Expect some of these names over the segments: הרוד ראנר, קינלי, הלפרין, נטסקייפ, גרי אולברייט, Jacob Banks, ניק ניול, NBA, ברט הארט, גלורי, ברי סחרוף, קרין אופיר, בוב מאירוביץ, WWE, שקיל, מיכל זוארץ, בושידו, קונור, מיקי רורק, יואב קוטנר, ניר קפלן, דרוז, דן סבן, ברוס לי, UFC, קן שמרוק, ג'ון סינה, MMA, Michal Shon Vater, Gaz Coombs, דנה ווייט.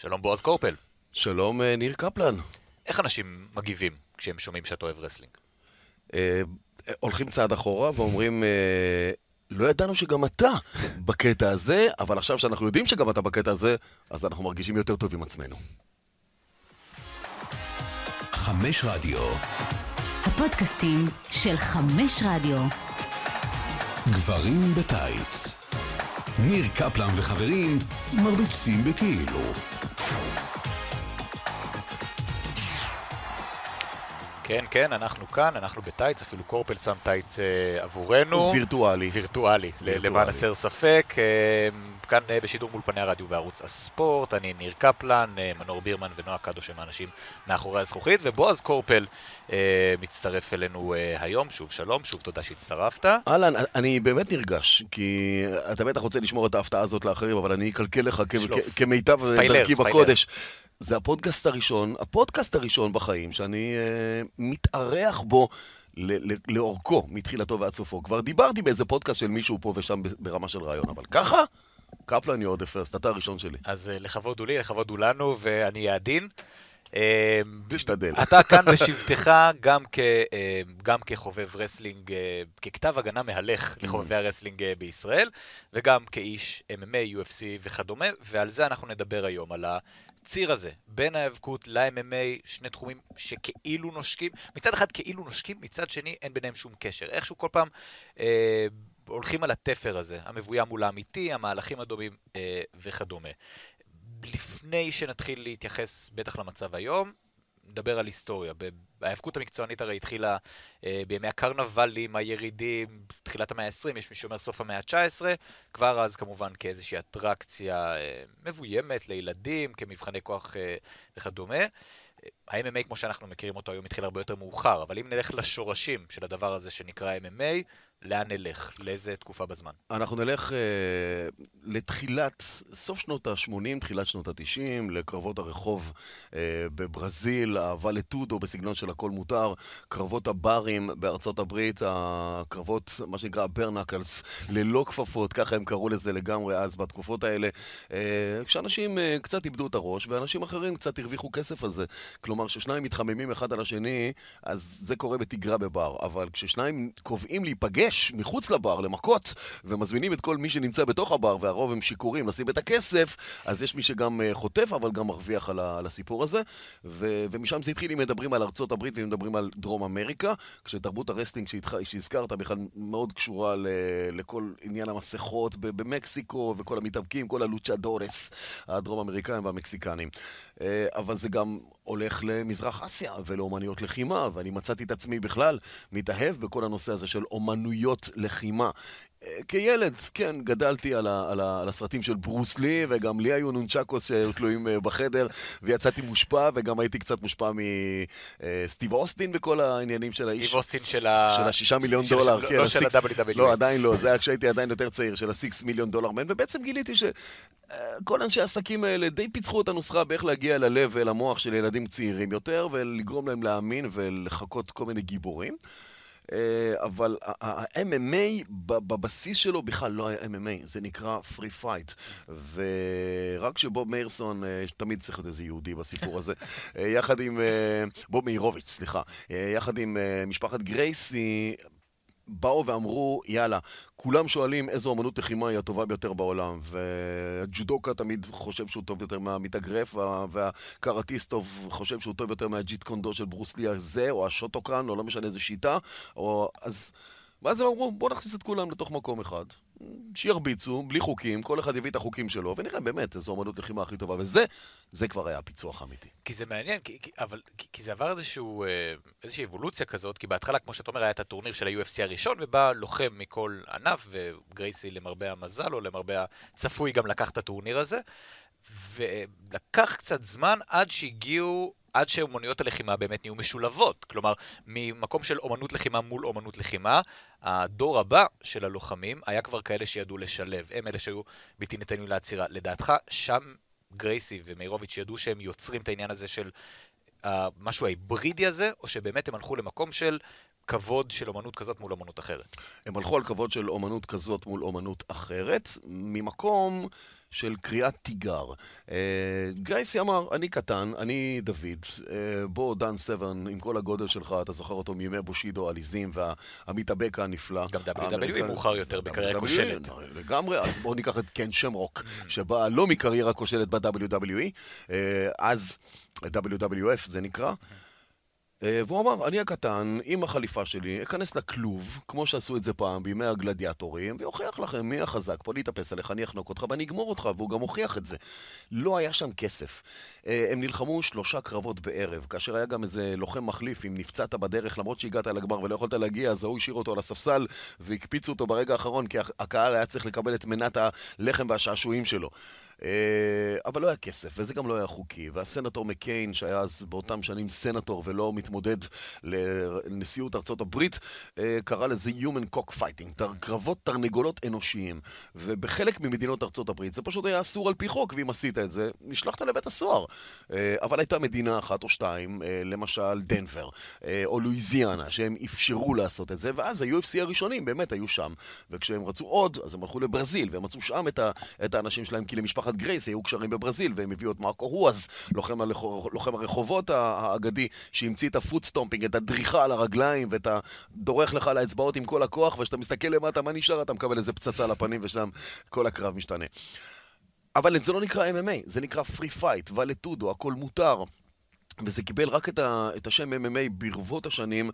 שלום בועז קורפל. שלום ניר קפלן. איך אנשים מגיבים כשהם שומעים שאתה אוהב רסלינג? הולכים צעד אחורה ואומרים, לא ידענו שגם אתה בקטע הזה, אבל עכשיו שאנחנו יודעים שגם אתה בקטע הזה, אז אנחנו מרגישים יותר טוב עם עצמנו. חמש רדיו. הפודקאסטים של חמש רדיו. גברים בטייץ. ניר קפלן וחברים מרביצים בכאילו. כן, כן, אנחנו כאן, אנחנו בטייץ, אפילו קורפל שם טייץ עבורנו. וירטואלי. וירטואלי, למען הסר ספק. כאן בשידור מול פני הרדיו בערוץ הספורט, אני ניר קפלן, מנור בירמן ונועה קדוש הם האנשים מאחורי הזכוכית, ובועז קורפל מצטרף אלינו היום, שוב שלום, שוב תודה שהצטרפת. אהלן, אני באמת נרגש, כי אתה בטח רוצה לשמור את ההפתעה הזאת לאחרים, אבל אני אקלקל לך כמיטב דרכי בקודש. זה הפודקאסט הראשון בחיים, שאני מתארח בו לאורכו, מתחילתו ועד סופו. כבר דיברתי באיזה פודקאסט של מישהו פה ושם ברמה של רעיון, אבל ככה, קפלן יהודה פרסט, אתה הראשון שלי. אז לכבוד הוא לי, לכבוד הוא לנו, ואני אעדין. משתדל. אתה כאן בשבתך גם כחובב רסלינג, ככתב הגנה מהלך לחובבי הרסלינג בישראל, וגם כאיש MMA, UFC וכדומה, ועל זה אנחנו נדבר היום, על הציר הזה, בין ההיאבקות ל-MMA, שני תחומים שכאילו נושקים, מצד אחד כאילו נושקים, מצד שני אין ביניהם שום קשר. איכשהו כל פעם הולכים על התפר הזה, המבוים מול האמיתי, המהלכים הדומים וכדומה. לפני שנתחיל להתייחס בטח למצב היום, נדבר על היסטוריה. ההיאבקות המקצוענית הרי התחילה בימי הקרנבלים, הירידים, תחילת המאה ה-20, יש מי שאומר סוף המאה ה-19, כבר אז כמובן כאיזושהי אטרקציה מבוימת לילדים, כמבחני כוח וכדומה. ה-MMA כמו שאנחנו מכירים אותו היום התחיל הרבה יותר מאוחר, אבל אם נלך לשורשים של הדבר הזה שנקרא MMA, לאן נלך? לאיזה תקופה בזמן? אנחנו נלך לתחילת, סוף שנות ה-80, תחילת שנות ה-90, לקרבות הרחוב בברזיל, הוואלטודו בסגנון של הכל מותר, קרבות הברים בארצות הברית, הקרבות, מה שנקרא, ברנקלס, ללא כפפות, ככה הם קראו לזה לגמרי אז בתקופות האלה, כשאנשים קצת איבדו את הראש, ואנשים אחרים קצת הרוויחו כסף על זה. כלומר, כששניים מתחממים אחד על השני, אז זה קורה בתגרה בבר, אבל כששניים קובעים להיפגש מחוץ לבר, למכות, ומזמינים את כל מי שנמצא בתוך הבר, והרוב הם שיקורים, לשים את הכסף, אז יש מי שגם חוטף, אבל גם מרוויח על הסיפור הזה, ומשם זה התחיל, אם מדברים על ארצות הברית, ואם מדברים על דרום אמריקה, כשתרבות הרסטינג שהזכרת, בכלל מאוד קשורה לכל עניין המסכות במקסיקו, וכל המתאבקים, כל הלוצ'דורס, הדרום אמריקאים והמקסיקנים. אבל זה גם הולך למזרח אסיה ולאומניות לחימה, ואני מצאתי את עצמי בכלל מתאהב בכל הנושא הזה של אומנויות לחימה. כילד, כן, גדלתי על הסרטים של ברוס לי, וגם לי היו נונצ'קוס שהיו תלויים בחדר, ויצאתי מושפע, וגם הייתי קצת מושפע מסטיב אוסטין וכל העניינים של האיש. סטיב אוסטין של $6 מיליון, כן. לא של ה-WWF. לא, עדיין לא, זה היה כשהייתי עדיין יותר צעיר, של $6 מיליון מן, ובעצם גיליתי שכל אנשי העסקים האלה די פיצחו את הנוסחה באיך להגיע ללב ולמוח של ילדים צעירים יותר, ולגרום להם להאמין ולחכות כל מיני גיבורים. אבל ה-MMA בבסיס שלו בכלל לא היה MMA, זה נקרא free fight, ורק שבוב מאירסון, תמיד צריך להיות איזה יהודי בסיפור הזה, יחד עם בוב מאירוביץ, סליחה, יחד עם משפחת גראסי, באו ואמרו, יאללה, כולם שואלים איזו אמנות לחימה היא הטובה ביותר בעולם, והג'ודוקה תמיד חושב שהוא טוב יותר מהמתאגרף, והקראטיסט חושב שהוא טוב יותר מהג'יט קונדו של ברוס לי הזה, או השוטוקן, או לא משנה איזה שיטה, ואז הם אמרו, בואו נכניס את כולם לתוך מקום אחד, שירביצו, בלי חוקים, כל אחד יביא את החוקים שלו, ונראה באמת איזו אמנות לחימה הכי טובה, וזה כבר היה הפיצוח האמיתי. כי זה מעניין, כי זה עבר איזושהי אבולוציה כזאת, כי בהתחלה, כמו שאתה אומר, היה את הטורניר של ה-UFC הראשון, ובא לוחם מכל ענף, וגרייסי למרבה המזל, או למרבה הצפוי, גם לקח את הטורניר הזה, ולקח קצת זמן עד שאומנויות הלחימה באמת נהיו משולבות. כלומר, ממקום של אומנות לחימה מול אומנות לחימה, הדור הבא של הלוחמים היה כבר כאלה שידעו לשלב. הם אלה שהיו בלתי ניתנים לעצירה. לדעתך, שם גרייסי ומאירוביץ' ידעו שהם יוצרים את העניין הזה של משהו ההיברידי הזה, או שבאמת הם הלכו למקום של כבוד של אומנות כזאת מול אומנות אחרת? הם הלכו על כבוד של אומנות כזאת מול אומנות אחרת, ממקום של קריאת תיגר. גראסי אמר, אני קטן, אני דוד, בוא דן סבן עם כל הגודל שלך, אתה זוכר אותו מימי בושידו, עליזים והמתאבק הנפלא. גם WWF מאוחר יותר בקריירה כושלת. לגמרי, אז בואו ניקח את קן שמרוק, שבא לא מקריירה כושלת ב-WWE, אז WWF זה נקרא, והוא אמר, אני הקטן, עם החליפה שלי, אכנס לכלוב, כמו שעשו את זה פעם בימי הגלדיאטורים, והוכיח לכם מי החזק פה, להתאפס עליך, אני אחנוק אותך ואני אגמור אותך, והוא גם הוכיח את זה. לא היה שם כסף. הם נלחמו 3 קרבות בערב, כאשר היה גם איזה לוחם מחליף, אם נפצעת בדרך, למרות שהגעת לגמר ולא יכולת להגיע, אז הוא השאיר אותו על הספסל, והקפיצו אותו ברגע האחרון, כי הקהל היה צריך לקבל את מנת הלחם והשעשועים שלו. אבל לא היה כסף, וזה גם לא היה חוקי, והסנטור מקיין, שהיה אז באותם שנים סנטור ולא מתמודד לנשיאות ארצות הברית, קרא לזה Human Cockfighting, קרבות תרנגולות אנושיים, ובחלק ממדינות ארצות הברית זה פשוט היה אסור על פי חוק, ואם עשית את זה, נשלחת לבית הסוהר. אבל הייתה מדינה אחת או שתיים, למשל דנבר, או לואיזיאנה, שהם אפשרו לעשות את זה, ואז ה-UFC הראשונים באמת היו שם, וכשהם רצו עוד, אז הם הלכו לברזיל, והם מצאו שם את האנשים שלהם, כי למשפחת גראסי היו קשרים בברזיל, והם הביאו את מרקו הואז, לוחם הרחובות האגדי, שהמציא את הפוטסטומפינג, את הדריכה על הרגליים, ואת הדורך לך על האצבעות עם כל הכוח, ושאתה מסתכל למטה מה נשאר, אתה מקבל איזה פצצה על הפנים, ושם כל הקרב משתנה. אבל זה לא נקרא MMA, זה נקרא פרי פייט, ולטודו, הכל מותר. וזה קיבל רק את השם MMA ברבות השנים,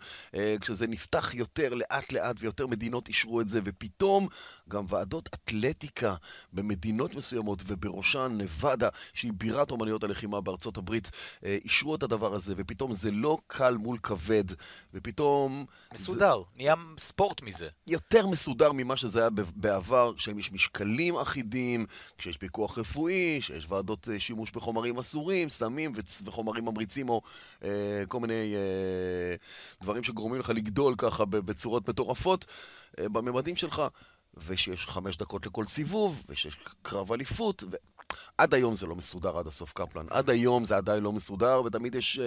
כשזה נפתח יותר לאט לאט ויותר מדינות אישרו את זה, ופתאום גם ועדות אתלטיקה במדינות מסוימות, ובראשן נבדה, שהיא בירת אומניות הלחימה בארצות הברית, אישרו את הדבר הזה, ופתאום זה לא קל מול כבד, ופתאום... מסודר, זה... נהיה ספורט מזה. יותר מסודר ממה שזה היה בעבר, כשיש משקלים אחידים, כשיש פיקוח רפואי, שיש ועדות שימוש בחומרים אסורים, סמים וחומרים אמריצים, או כל מיני דברים שגורמים לך לגדול ככה בצורות מטורפות בממדים שלך, ושיש 5 דקות לכל סיבוב, ושיש קרב אליפות, ועד היום זה לא מסודר עד הסוף, קפלן. עד היום זה עדיין לא מסודר, ותמיד יש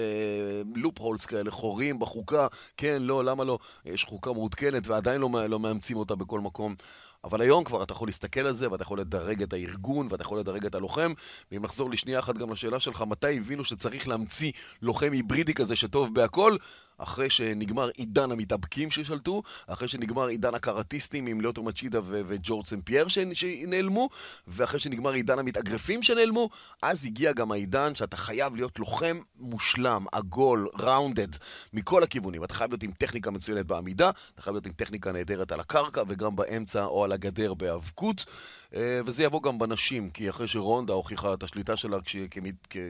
לופ הולס כאלה, חורים בחוקה, כן, לא, למה לא, יש חוקה מעודכנת ועדיין לא מאמצים אותה בכל מקום. אבל היום כבר אתה יכול להסתכל על זה, ואתה יכול לדרג את הארגון, ואתה יכול לדרג את הלוחם, ואם נחזור לשנייה אחת גם לשאלה שלך, מתי הבינו שצריך להמציא לוחם היברידי כזה שטוב בהכל? אחרי שנגמר עידן המתאבקים ששלטו, אחרי שנגמר עידן הקרטיסטים עם ליאוטו מצ'ידה וג'ורד סן פייר שנעלמו, ואחרי שנגמר עידן המתאגרפים שנעלמו, אז הגיע גם העידן שאתה חייב להיות לוחם מושלם, עגול, ראונדד, מכל הכיוונים. אתה חייב להיות עם טכניקה מצוינת בעמידה, אתה חייב להיות עם טכניקה נהדרת על הקרקע, וגם באמצע או על הגדר בהיאבקות, וזה יבוא גם בנשים, כי אחרי שרונדה הוכיחה את השליטה שלה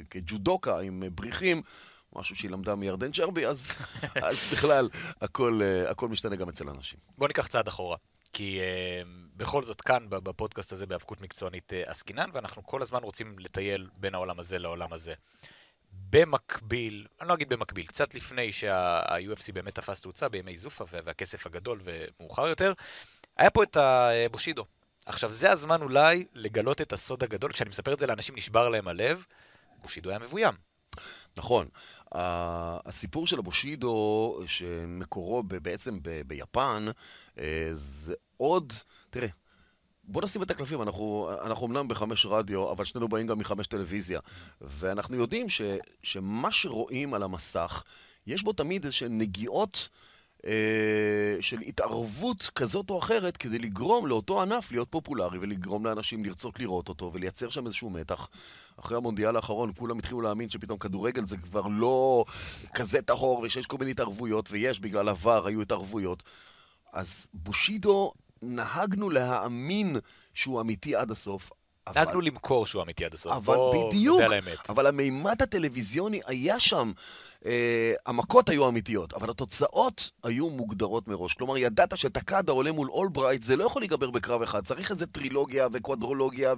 כג'ודוקה עם בריחים, משהו שהיא למדה מירדן שרבי, אז בכלל הכל משתנה גם אצל אנשים. בוא ניקח צעד אחורה, כי בכל זאת כאן בפודקאסט הזה בהיאבקות מקצוענית עסקינן, ואנחנו כל הזמן רוצים לטייל בין העולם הזה לעולם הזה. במקביל, אני לא אגיד במקביל, קצת לפני שה-UFC באמת תפס תאוצה בימי זופה והכסף הגדול ומאוחר יותר, היה פה את הבושידו. עכשיו זה הזמן אולי לגלות את הסוד הגדול, כשאני מספר את זה לאנשים נשבר להם הלב, בושידו היה מבוים. נכון, הסיפור של הבושידו שמקורו בעצם ביפן זה עוד, תראה, בוא נשים את הקלפים, אנחנו אומנם בחמש רדיו, אבל שנינו באים גם מחמש טלוויזיה, ואנחנו יודעים שמה שרואים על המסך, יש בו תמיד איזושהי נגיעות של התערבות כזאת או אחרת כדי לגרום לאותו ענף להיות פופולרי ולגרום לאנשים לרצות לראות אותו ולייצר שם איזשהו מתח. אחרי המונדיאל האחרון כולם התחילו להאמין שפתאום כדורגל זה כבר לא כזה טהור ושיש כל מיני התערבויות, ויש, בגלל עבר היו התערבויות. אז בושידו נהגנו להאמין שהוא אמיתי עד הסוף, נהגנו למכור שהוא אמיתי עד הסוף, אבל בדיוק, אבל המימד הטלוויזיוני היה שם. המכות היו אמיתיות, אבל התוצאות היו מוגדרות מראש. כלומר, ידעת שתקדה עולה מול אולברייט, זה לא יכול להיגבר בקרב אחד. צריך איזה טרילוגיה וקוואדרולוגיה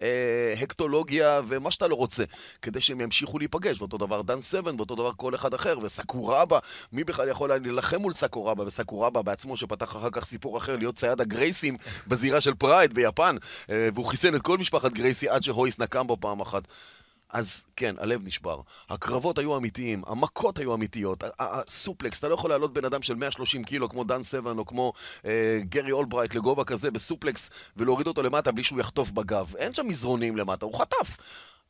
והקטולוגיה ומה שאתה לא רוצה, כדי שהם ימשיכו להיפגש. ואותו דבר דן סבן, ואותו דבר כל אחד אחר, וסקוראבה, מי בכלל יכול להילחם מול סקוראבה? וסקוראבה בעצמו שפתח אחר כך סיפור אחר, להיות צייד הגרייסים בזירה של פרייד ביפן, והוא חיסן את כל משפחת גראסי עד שהויס נקם בו פעם אחת. אז כן, הלב נשבר. הקרבות היו אמיתיים, המכות היו אמיתיות, הסופלקס, אתה לא יכול לעלות בן אדם של 130 קילו כמו דן סבן או כמו גרי אולברייט לגובה כזה בסופלקס ולהוריד אותו למטה בלי שהוא יחטוף בגב. אין שם מזרונים למטה, הוא חטף.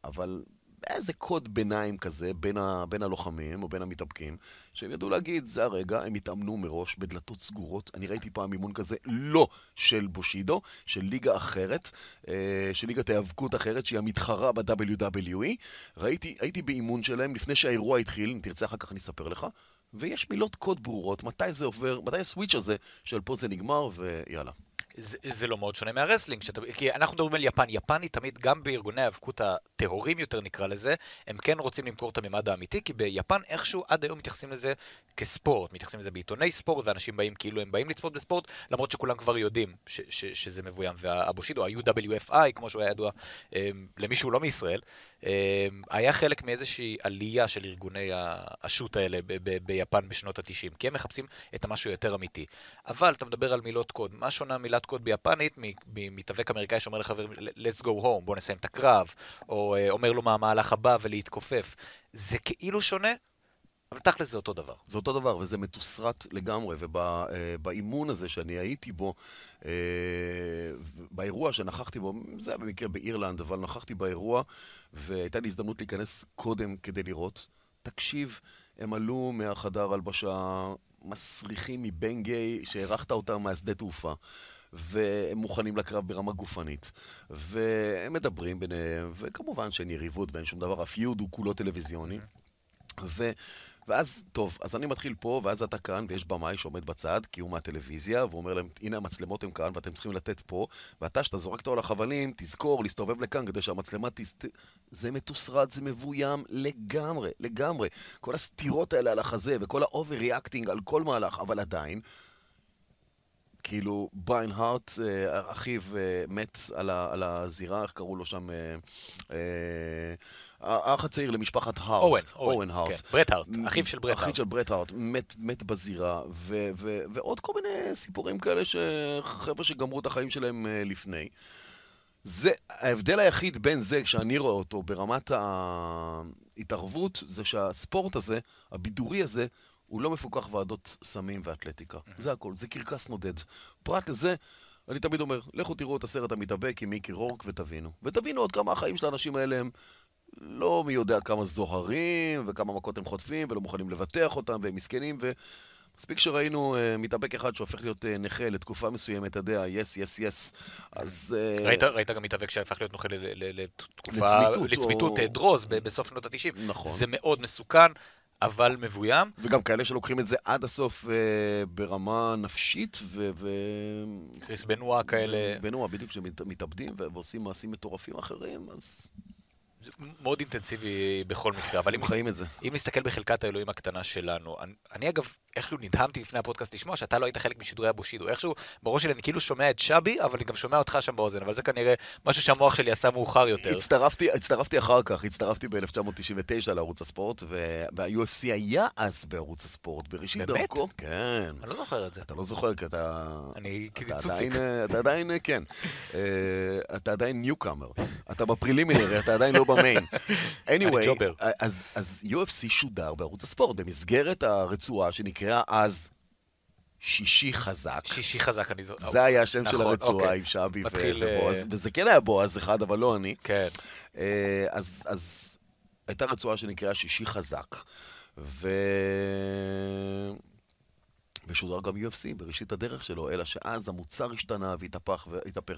אבל איזה קוד ביניים כזה בין הלוחמים או בין המתאבקים, שהם ידעו להגיד, זה הרגע, הם התאמנו מראש בדלתות סגורות. אני ראיתי פעם אימון כזה, לא של בושידו, של ליגה אחרת, של ליגת ההיאבקות אחרת, שהיא המתחרה ב-WWE. הייתי באימון שלהם לפני שהאירוע התחיל, אם תרצה אחר כך נספר לך, ויש מילות קוד ברורות, מתי זה עובר, מתי הסוויץ' הזה של פה זה נגמר, ויאללה. זה לא מאוד שונה מהרסלינג, כי אנחנו מדברים על יפן. יפן היא תמיד, גם בארגוני ההיאבקות הטרורים יותר נקרא לזה, הם כן רוצים למכור את הממד האמיתי, כי ביפן איכשהו עד היום מתייחסים לזה כספורט, מתייחסים לזה בעיתוני ספורט, ואנשים באים כאילו הם באים לצפות בספורט, למרות שכולם כבר יודעים שזה מבוים. והבושידו, ה-WWFI, כמו שהוא היה ידוע למישהו לא מישראל, היה חלק מאיזושהי עלייה של ארגוני השוט האלה ביפן בשנות ה-90, כי הם מחפשים את המשהו יותר אמיתי. אבל אתה מדבר על מילות קוד, מה שונה מילת קוד ביפנית ממתאבק אמריקאי שאומר לחבר let's go home, בוא נסיים את הקרב, או אומר לו מה המהלך הבא ולהתכופף, זה כאילו שונה, אבל תכל'ס זה אותו דבר. זה אותו דבר, וזה מתוסרט לגמרי, ובאימון הזה שאני הייתי בו, באירוע שנכחתי בו, זה היה במקרה באירלנד, אבל נכחתי באירוע, והייתה לי הזדמנות להיכנס קודם כדי לראות. תקשיב, הם עלו מהחדר הלבשה, מסריחים מבנגי שהרחת אותם מהשדה תעופה, והם מוכנים לקרב ברמה גופנית, והם מדברים ביניהם, וכמובן שאין יריבות ואין שום דבר, הפיוד הוא כולו טלוויזיוני, ואז, טוב, אז אני מתחיל פה, ואז אתה כאן, ויש במאי שעומד בצד, כי הוא מהטלוויזיה, והוא אומר להם, הנה המצלמות הם כאן, ואתם צריכים לתת פה, ואתה, שאתה זורקת על החבלים, תזכור, להסתובב לכאן, כדי שהמצלמה זה מתוסרט, זה מבוים לגמרי, לגמרי. כל הסתירות האלה על החזה, וכל האובר-ריאקטינג על כל מהלך, אבל עדיין, כאילו, ביינהארט, אחיו מת על הזירה, איך קראו לו שם... האח הצעיר למשפחת הארט, אוון הארט, ברט הארט, אחיו של ברט הארט. אחיו של ברט הארט, מת בזירה, ועוד כל מיני סיפורים כאלה שחבר'ה שגמרו את החיים שלהם לפני. זה, ההבדל היחיד בין זה, כשאני רואה אותו ברמת ההתערבות, זה שהספורט הזה, הבידורי הזה, הוא לא מפוקח ועדות סמים ואתלטיקה. זה הכל, זה קרקס נודד. פרט לזה, אני תמיד אומר, לכו תראו את הסרט המתאבק עם מיקי רורק ותבינו. ותבינו עוד כמה החיים של האנשים האלה הם לא מי יודע כמה זוהרים וכמה מכות הם חוטפים ולא מוכנים לבטח אותם והם מסכנים, ומספיק שראינו מתאבק אחד שהופך להיות נכה לתקופה מסוימת, אתה יודע, yes. אז... ראית גם מתאבק שהפך להיות נוכל לצמיתות דרוז בסוף שנות ה-90. נכון. זה מאוד מסוכן. אבל מבוים. וגם כאלה שלוקחים את זה עד הסוף ברמה נפשית קריס בנוע כאלה. בנוע, בדיוק שמתאבדים ועושים מעשים מטורפים אחרים, אז... זה מאוד אינטנסיבי בכל מקרה, אבל אם נסתכל בחלקת האלוהים הקטנה שלנו, אני אגב, איכשהו נדהמתי לפני הפודקאסט לשמוע שאתה לא היית חלק משידורי הבושידו, איכשהו בראש שלי אני כאילו שומע את שבי, אבל אני גם שומע אותך שם באוזן, אבל זה כנראה משהו שהמוח שלי עשה מאוחר יותר. הצטרפתי אחר כך, הצטרפתי ב-1999 לערוץ הספורט, וה-UFC היה אז בערוץ הספורט, בראשית דרכו. באמת? כן. אני לא זוכר את זה. אתה לא זוכר, כי אתה עדיין ניוקאמר, אתה בפרילימינרי, אתה עדיין לא במיין. Anyway, אז UFC שודר בערוץ הספורט, במסגרת הרצועה שנקראה אז שישי חזק. שישי חזק, אני זוכר. זה היה השם של הרצועה עם שבי ובועז, וזה כן היה בועז אחד, אבל לא אני. כן. אז הייתה רצועה שנקראה שישי חזק, ושודר גם UFC בראשית הדרך שלו, אלא שאז המוצר השתנה והתהפך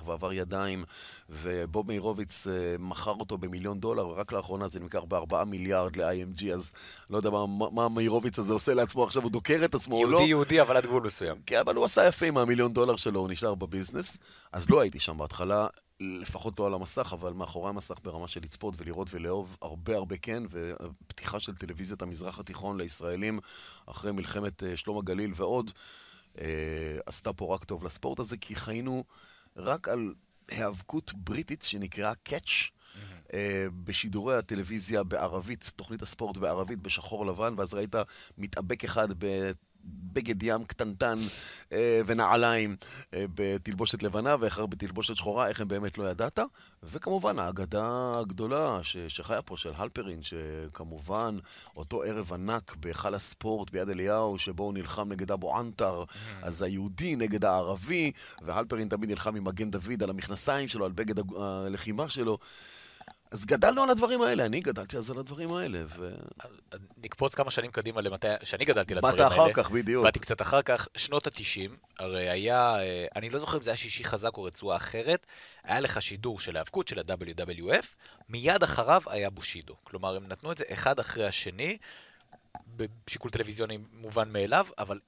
ועבר ידיים, ובוב מאירוביץ מכר אותו ב$1,000,000, ורק לאחרונה זה נמכר ב$4 מיליארד ל-IMG, אז לא יודע מה מאירוביץ הזה עושה לעצמו, עכשיו הוא דוקר את עצמו או לא. יהודי, אבל עד גבול מסוים. כן, אבל הוא עשה יפה עם ה$1,000,000 שלו, הוא נשאר בביזנס, אז לא הייתי שם בהתחלה, לפחות לא על המסך, אבל מאחורי המסך ברמה של לצפות ולראות ולאהוב הרבה כן, ופתיחה של טלוויזיית המזרח התיכון לישראלים אחרי מלחמת שלום הגליל ועוד, עשתה פה רק טוב לספורט הזה, כי חיינו רק על היאבקות בריטית שנקראה קאץ' בשידורי הטלוויזיה בערבית, תוכנית הספורט בערבית בשחור לבן, ואז ראית מתאבק אחד בגד ים קטנטן ונעליים בתלבושת לבנה ואחר בתלבושת שחורה, איך הם באמת לא ידעת. וכמובן האגדה הגדולה שחיה פה של הלפרין, שכמובן אותו ערב ענק בהיכל הספורט ביד אליהו שבו הוא נלחם נגד אבו אנטר, אז היהודי נגד הערבי, והלפרין תמיד נלחם עם מגן דוד על המכנסיים שלו, על בגד הלחימה שלו. אז גדלנו על הדברים האלה, אני גדלתי אז על הדברים האלה. נקפוץ כמה שנים קדימה למתי, שאני גדלתי על הדברים האלה. באתי אחר כך, בדיוק. באתי קצת אחר כך, שנות ה-90, הרי היה, אני לא זוכר אם זה היה שישי חזק או רצועה אחרת, היה לך שידור של ההאבקות של ה-WWF, מיד אחריו היה בושידו. כלומר, הם נתנו את זה אחד אחרי השני, בשיקול טלוויזיוני מובן מאליו, אבל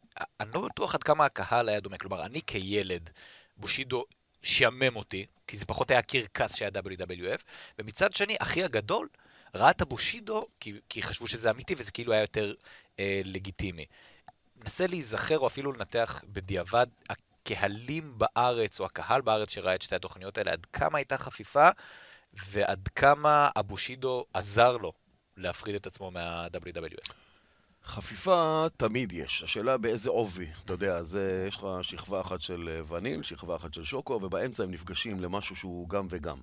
אני לא בטוח עד כמה הקהל היה דומה. כלומר, אני כילד, בושידו שימם אותי, כי זה פחות היה קרקס שהיה WWF, ומצד שני, אחי הגדול ראה את הבושידו, כי חשבו שזה אמיתי, וזה כאילו היה יותר לגיטימי. נסה להיזכר, או אפילו לנתח בדיעבד, הקהלים בארץ, או הקהל בארץ שראה את שתי התוכניות האלה, עד כמה הייתה חפיפה, ועד כמה הבושידו עזר לו להפריד את עצמו מה-WWF. חפיפה תמיד יש, השאלה באיזה עובי, אתה יודע, יש לך שכבה אחת של וניל, שכבה אחת של שוקו, ובאמצע הם נפגשים למשהו שהוא גם וגם.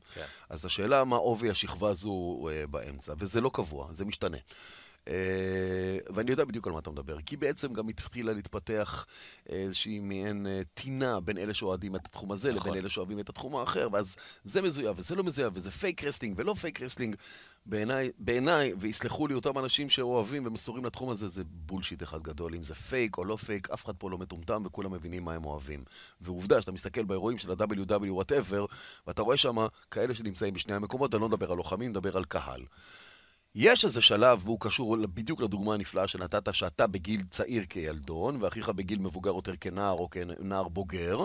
אז השאלה מה עובי השכבה הזו באמצע, וזה לא קבוע, זה משתנה. ואני יודע בדיוק על מה אתה מדבר, כי בעצם גם התחילה להתפתח איזושהי מעין טינה בין אלה שאוהדים את התחום הזה לבין אלה שאוהבים את התחום האחר, ואז זה מזויף וזה לא מזויף, וזה פייק רסלינג ולא פייק רסלינג. בעיניי, ויסלחו לי אותם אנשים שאוהבים ומסורים לתחום הזה, זה בולשיט אחד גדול, אם זה פייק או לא פייק, אף אחד פה לא מטומטם וכולם מבינים מה הם אוהבים. ועובדה, שאתה מסתכל באירועים של ה-WW whatever, ואתה רואה שמה כאלה שנמצאים בשני המקומות, אני לא מדבר על לוחמים, מדבר על קהל. יש איזה שלב, והוא קשור בדיוק לדוגמה הנפלאה שנתת, שאתה בגיל צעיר כילדון, ואחיך בגיל מבוגר יותר כנער או כנער בוגר,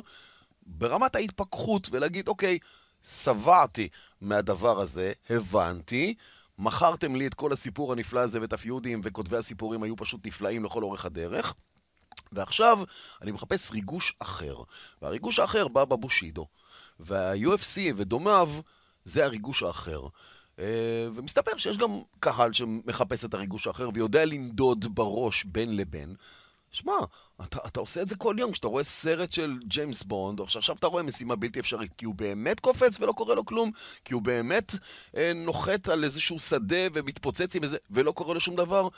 ברמת ההתפכחות ולהגיד, אוקיי, סבעתי מהדבר הזה, הבנתי, מכרתם לי את כל הסיפור הנפלא הזה ואת הפיודים, וכותבי הסיפורים היו פשוט נפלאים לכל אורך הדרך, ועכשיו אני מחפש ריגוש אחר, והריגוש האחר בא בבושידו, וה-UFC ודומיו זה הריגוש האחר. ומסתבר שיש גם קהל שמחפש את הריגוש האחר ויודע לנדוד בראש בין לבין. שמע, אתה עושה את זה כל יום, כשאתה רואה סרט של ג'יימס בונד, או עכשיו אתה רואה משימה בלתי אפשרית, כי הוא באמת קופץ ולא קורה לו כלום, כי הוא באמת נוחת על איזשהו שדה ומתפוצץ עם איזה, ולא קורה לו שום דבר.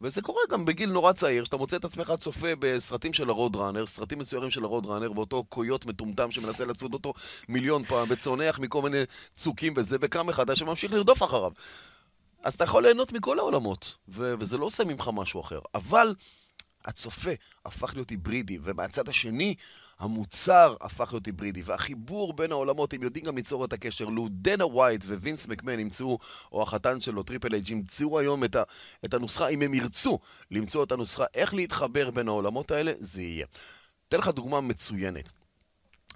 וזה קורה גם בגיל נורא צעיר, שאתה מוצא את עצמך צופה בסרטים של הרוד ראנר, סרטים מצוירים של הרוד ראנר, ואותו קויות מטומטם שמנסה לצוד אותו מיליון פעם, וצונח מכל מיני צוקים וזה, וקם מחדש שממשיך לרדוף אחריו. אז אתה יכול ליהנות מכל העולמות, וזה לא עושה ממך משהו אחר. אבל הצופה הפך להיות היברידי, ומהצד השני המוצר הפך להיות היברידי, והחיבור בין העולמות, הם יודעים גם ליצור את הקשר. לו דנה ווייט ווינס מקמן ימצאו, או החתן שלו, טריפל אייג', ימצאו היום את הנוסחה, אם הם ירצו למצוא את הנוסחה, איך להתחבר בין העולמות האלה, זה יהיה. אתן לך דוגמה מצוינת.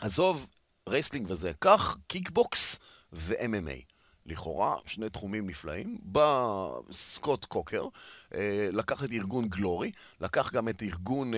עזוב, רסלינג וזה, כך, קיקבוקס ו-MMA. לכאורה, שני תחומים נפלאים, בא סקוט קוקר, לקח את ארגון גלורי, לקח גם את ארגון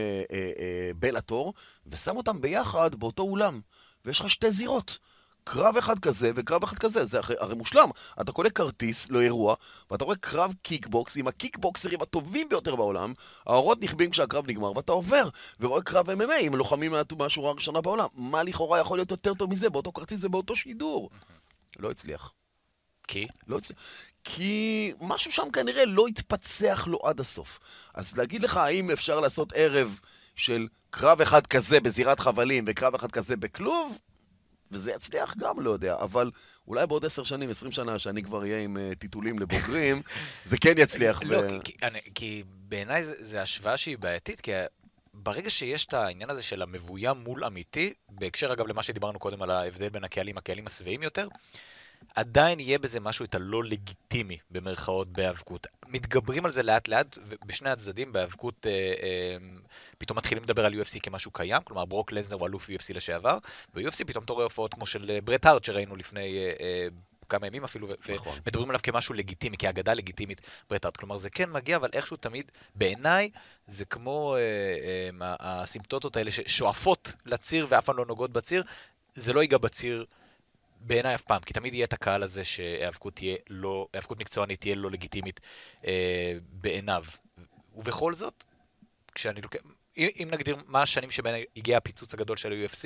בלאטור, ושם אותם ביחד באותו אולם, ויש לך שתי זירות. קרב אחד כזה וקרב אחד כזה, זה הרי מושלם. אתה קונה כרטיס לאירוע, ואתה רואה קרב קיקבוקס עם הקיקבוקסרים הטובים ביותר בעולם, האורות נכבים כשהקרב נגמר, ואתה עובר, ורואה קרב MMA עם לוחמים מהשורה הראשונה בעולם. מה לכאורה יכול להיות יותר טוב מזה, באותו כרטיס ובאותו שידור? לא הצליח. כי משהו שם כנראה לא התפצח לו עד הסוף. אז להגיד לך האם אפשר לעשות ערב של קרב אחד כזה בזירת חבלים וקרב אחד כזה בכלוב, וזה יצליח גם, לא יודע, אבל אולי בעוד 10 שנים, 20 שנה, שאני כבר אהיה עם טיטולים לבוגרים, זה כן יצליח. לא, כי בעיניי זו השוואה שהיא בעייתית, כי ברגע שיש את העניין הזה של המבוים מול אמיתי, בהקשר אגב למה שדיברנו קודם על ההבדל בין הקהלים הסבעים יותר, עדיין יהיה בזה משהו את הלא לגיטימי במרכאות בהיאבקות. מתגברים על זה לאט לאט, ובשני הצדדים בהיאבקות פתאום מתחילים לדבר על UFC כמשהו קיים, כלומר ברוק לסנר הוא אלוף UFC לשעבר, ו-UFC פתאום תורא הופעות כמו של ברט הארט שראינו לפני כמה ימים אפילו, ומדברים עליו כמשהו לגיטימי, כאגדה לגיטימית ברט הארט. כלומר זה כן מגיע, אבל איכשהו תמיד בעיניי זה כמו הסימפטוטות האלה ששואפות לציר ואף פעם לא נוגעות בציר, זה לא ייגע בציר בעיניי אף פעם, כי תמיד יהיה את הקהל הזה שהאבקות מקצוענית תהיה לא לגיטימית בעיניו. ובכל זאת, אם נגדיר מה השנים שבהן הגיע הפיצוץ הגדול של UFC,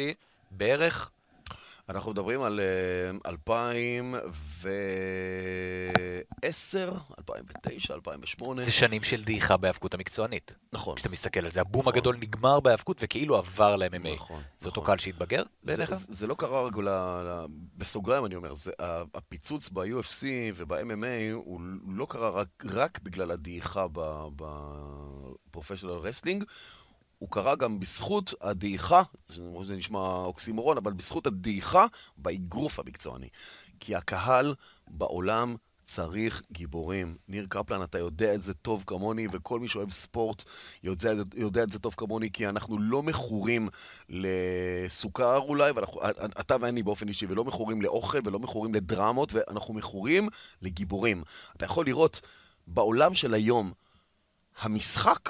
בערך? אנחנו מדברים על 2010, 2009, 2008. זה שנים של דעיכה בהיאבקות המקצוענית. נכון. כשאתה מסתכל על זה, הבום הגדול נגמר בהיאבקות וכאילו עבר ל-MMA. נכון. זה אותו קהל שהתבגר בעיניך? זה לא קרה רק בסוגריים, אני אומר. הפיצוץ ב-UFC וב-MMA הוא לא קרה רק בגלל הדעיכה בפרופשיונל רסלינג, הוא קרה גם בזכות הדעיכה, זה נשמע אוקסימורון, אבל בזכות הדעיכה באיגרוף המקצועני. כי הקהל בעולם צריך גיבורים. ניר קפלן, אתה יודע את זה טוב כמוני, וכל מי שאוהב ספורט יודע את זה טוב כמוני, כי אנחנו לא מכורים לסוכר אולי, אתה ואני באופן אישי, ולא מכורים לאוכל, ולא מכורים לדרמות, ואנחנו מכורים לגיבורים. אתה יכול לראות, בעולם של היום, המשחק,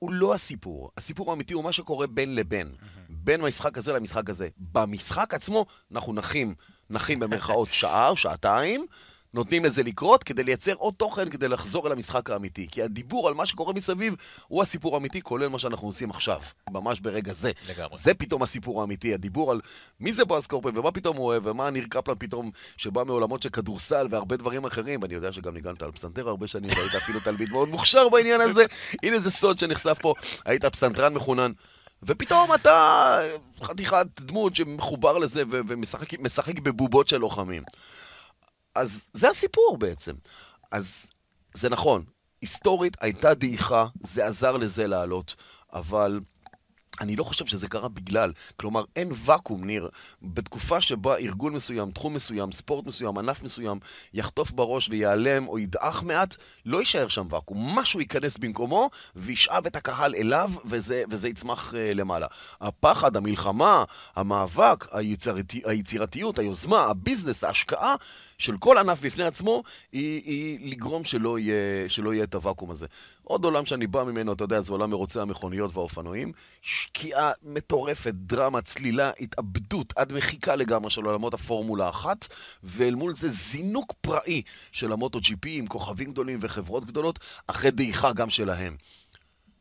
הוא לא הסיפור. הסיפור האמיתי הוא מה שקורה בין לבין. בין המשחק הזה למשחק הזה. במשחק עצמו אנחנו נחים במרכאות שעה או שעתיים, נותנים לזה לקרות כדי לייצר עוד תוכן, כדי לחזור אל המשחק האמיתי. כי הדיבור על מה שקורה מסביב הוא הסיפור האמיתי, כולל מה שאנחנו עושים עכשיו, ממש ברגע זה. לגמרי. זה פתאום הסיפור האמיתי, הדיבור על מי זה בועז קורפל, ומה פתאום הוא אוהב, ומה ניר קפלן פתאום שבא מעולמות של כדורסל והרבה דברים אחרים. ואני יודע שגם ניגנת על פסנתר הרבה שנים, והיית אפילו תלמיד מאוד מוכשר בעניין הזה. הנה זה סוד שנחשף פה, היית פסנתרן מחונן. ופתאום אתה חתיכת דמות שמחובר לזה ומשחק בבובות של לוחמים. אז זה הסיפור בעצם. אז זה נכון, היסטורית הייתה דעיכה, זה עזר לזה לעלות, אבל אני לא חושב שזה קרה בגלל. כלומר, אין וקום, ניר. בתקופה שבה ארגון מסוים, תחום מסוים, ספורט מסוים, ענף מסוים, יחטוף בראש ויעלם או ידעך מעט, לא יישאר שם וקום. משהו ייכנס במקומו וישאב את הקהל אליו, וזה יצמח למעלה. הפחד, המלחמה, המאבק, היצירתיות, היוזמה, הביזנס, ההשקעה של כל ענף בפני עצמו, היא לגרום שלא יהיה את הוואקום הזה. עוד עולם שאני בא ממנו, אתה יודע, זה עולם מרוצי המכוניות והאופנועים, שקיעה מטורפת, דרמה, צלילה, התאבדות, עד מחיקה לגמרי של עולמות הפורמולה אחת, ואל מול זה זינוק פראי של המוטו GP עם כוכבים גדולים וחברות גדולות, אחרי דעיכה גם שלהם.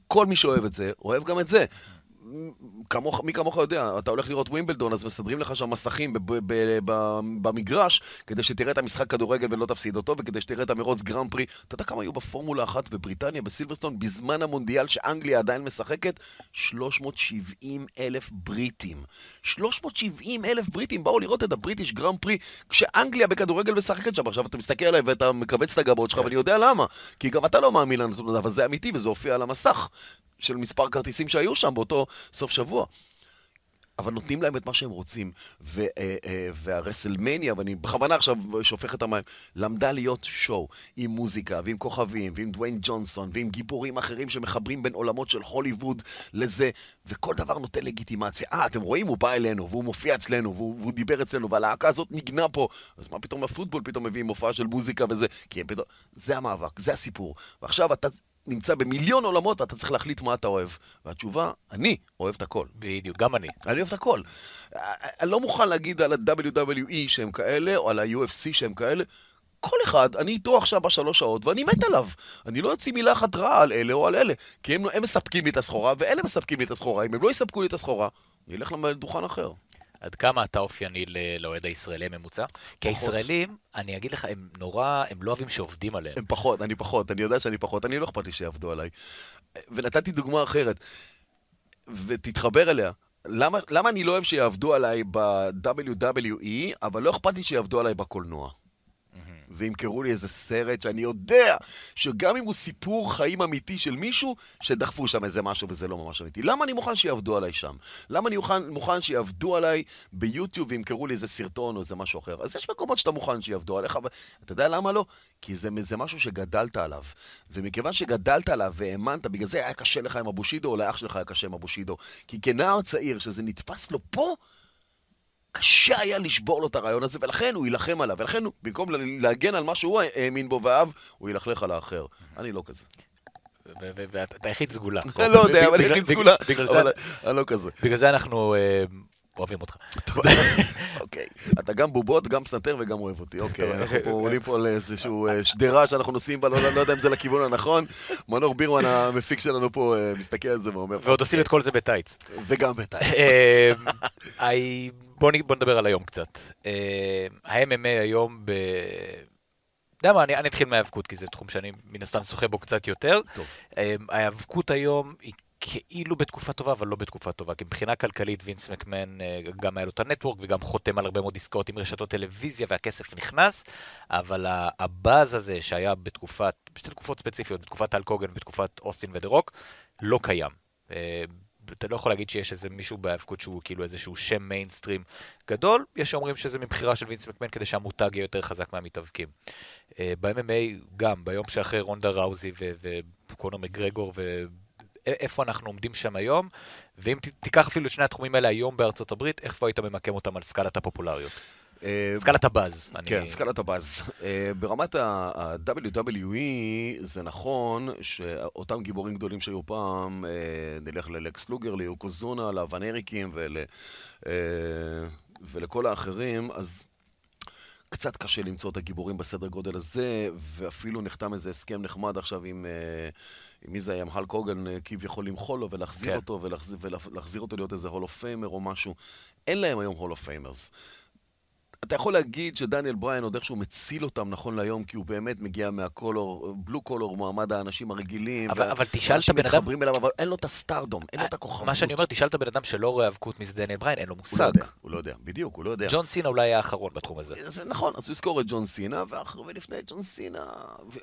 כל מי שאוהב את זה, אוהב גם את זה. מי כמוך יודע, אתה הולך לראות ווימבלדון, אז מסדרים לך שם מסכים במגרש, כדי שתראה את המשחק כדורגל ולא תפסיד אותו, וכדי שתראה את המרוץ גרנד פרי. אתה יודע כמה היו בפורמולה אחת בבריטניה, בסילברסטון, בזמן המונדיאל שאנגליה עדיין משחקת? 370,000 בריטים. 370,000 בריטים באו לראות את הבריטיש גרנד פרי, כשאנגליה בכדורגל משחקת שם. עכשיו אתה מסתכל עליי ואתה מקבץ את הגבות שלך, ואני יודע למה, כי גם אתה לא מאמין לנו, אבל זה אמיתי וזה הופיע על המסך. של מספר כרטיסים שהיו שם באותו סוף שבוע. אבל נותנים להם את מה שהם רוצים. והרסלמניה, ואני בכוונה עכשיו שופך את המים, למדה להיות שואו עם מוזיקה, ועם כוכבים, ועם דוויין ג'ונסון, ועם גיבורים אחרים שמחברים בין עולמות של הוליווד לזה, וכל דבר נותן לגיטימציה. אתם רואים, הוא בא אלינו, והוא מופיע אצלנו, והוא דיבר אצלנו, והלהקה הזאת נגנה פה. אז מה פתאום הפוטבול פתאום מביא מופע של מוזיקה וזה? כי הם פתאום... זה המאבק, זה הסיפור. ועכשיו אתה... נמצא במיליון עולמות, ואתה צריך להחליט מה אתה אוהב. והתשובה, אני אוהב את הכל. בדיוק, גם אני. אני אוהב את הכל. אני לא מוכן להגיד על ה-WWE שהם כאלה, או על ה-UFC שהם כאלה. כל אחד, אני איתו עכשיו בשלוש שעות, ואני מת עליו. אני לא יוציא מילה אחת רעה על אלה או על אלה, כי הם מספקים לי את הסחורה, ואלה מספקים לי את הסחורה. אם הם לא יספקו לי את הסחורה, אני אלך לדוכן אחר. עד כמה אתה אופייני לאוהד הישראלי הממוצע? כי הישראלים, אני אגיד לך, הם נורא, הם לא אוהבים שעובדים עליהם. הם פחות, אני יודע שאני פחות, אני לא אכפת לי שיעבדו עליי. ונתתי דוגמה אחרת, ותתחבר אליה. למה אני לא אוהב שיעבדו עליי ב-WWE, אבל לא אכפת לי שיעבדו עליי בקולנוע? ואם קראו לי איזה סרט שאני יודע שגם אם הוא סיפור חיים אמיתי של מישהו, שדחפו שם איזה משהו וזה לא ממש אמיתי. למה אני מוכן שיעבדו עליי שם? למה אני מוכן שיעבדו עליי ביוטיוב ואם קראו לי איזה סרטון או איזה משהו אחר? אז יש מקומות שאתה מוכן שיעבדו עליך, אבל אתה יודע למה לא? כי זה משהו שגדלת עליו. ומכיוון שגדלת עליו והאמנת, בגלל זה היה קשה לך עם הבושידו, או לאח שלך היה קשה עם הבושידו. כי כנער צעיר שזה נתפס לו פה, קשה היה לשבור לו את הרעיון הזה, ולכן הוא ילחם עליו, ולכן הוא, במקום להגן על מה שהוא האמין בו ואהב, הוא ילחלך על האחר. אני לא כזה. ואתה היחיד סגולה. אני לא יודע, אבל היחיד סגולה, אבל אני לא כזה. בגלל זה אנחנו אוהבים אותך. אוקיי, אתה גם בובות, גם סנטר וגם אוהב אותי. אוקיי, אנחנו פה עולים פה לאיזשהו שדרה שאנחנו נוסעים בה, לא יודע אם זה לכיוון הנכון. מנור בירמן, המפיק שלנו פה, מסתכל על זה ואומר... ועוד עושים את כל זה בטייץ. וגם בטייץ. בוא נדבר על היום קצת. ה-MMA היום ב... למה? אני אתחיל מהאבקות, כי זה תחום שאני מן הסתם שוחה בו קצת יותר. האבקות היום היא כאילו בתקופה טובה, אבל לא בתקופה טובה, כי מבחינה כלכלית ווינס מקמן גם היה לו את הנטוורק, וגם חותם על הרבה מאוד עסקאות עם רשתות טלוויזיה, והכסף נכנס, אבל הבאז הזה שהיה בתקופת, בשתי תקופות ספציפיות, בתקופת אלקוגן ובתקופת אוסטין ודרוק, לא קיים. אתה לא יכול להגיד שיש איזה מישהו בהאבקות שהוא כאילו איזשהו שם מיינסטרים גדול, יש שאומרים שזה מבחירה של וינס מקמן כדי שהמותג יהיה יותר חזק מהמתאבקים. ב-MMA גם, ביום שאחרי רונדה ראוזי וקונור מגרגור איפה אנחנו עומדים שם היום, ואם תיקח אפילו את שני התחומים האלה היום בארצות הברית, איך היית ממקם אותם על סקלת הפופולריות? סקלת הבאז. כן, סקלת הבאז. ברמת ה-WWE זה נכון שאותם גיבורים גדולים שהיו פעם, נלך ללקס לוגר, ליוקוזונה, לאבנריקים ולכל האחרים, אז קצת קשה למצוא את הגיבורים בסדר גודל הזה, ואפילו נחתם איזה הסכם נחמד עכשיו עם... מי זה היה, עם הלק הוגן כביכול למחול לו ולהחזיר אותו, ולהחזיר אותו להיות איזה הולו פיימר או משהו. אין להם היום הולו פיימרס. אתה יכול להגיד שדניאל בריין עוד איכשהו מציל אותם נכון להיום, כי הוא באמת מגיע מהקולור, בלו קולור, מעמד האנשים הרגילים. אבל תשאל את הבן אדם... אבל אין לו את הסטארדום, אין לו את הכוכבות. מה שאני אומר, תשאל את הבן אדם שלא רואה אבקות מזה דניאל בריין, אין לו מושג. הוא לא יודע, בדיוק, הוא לא יודע. ג'ון סינה אולי היה האחרון בתחום הזה. זה נכון, אז הוא יזכור את ג'ון סינה, ולפני ג'ון סינה...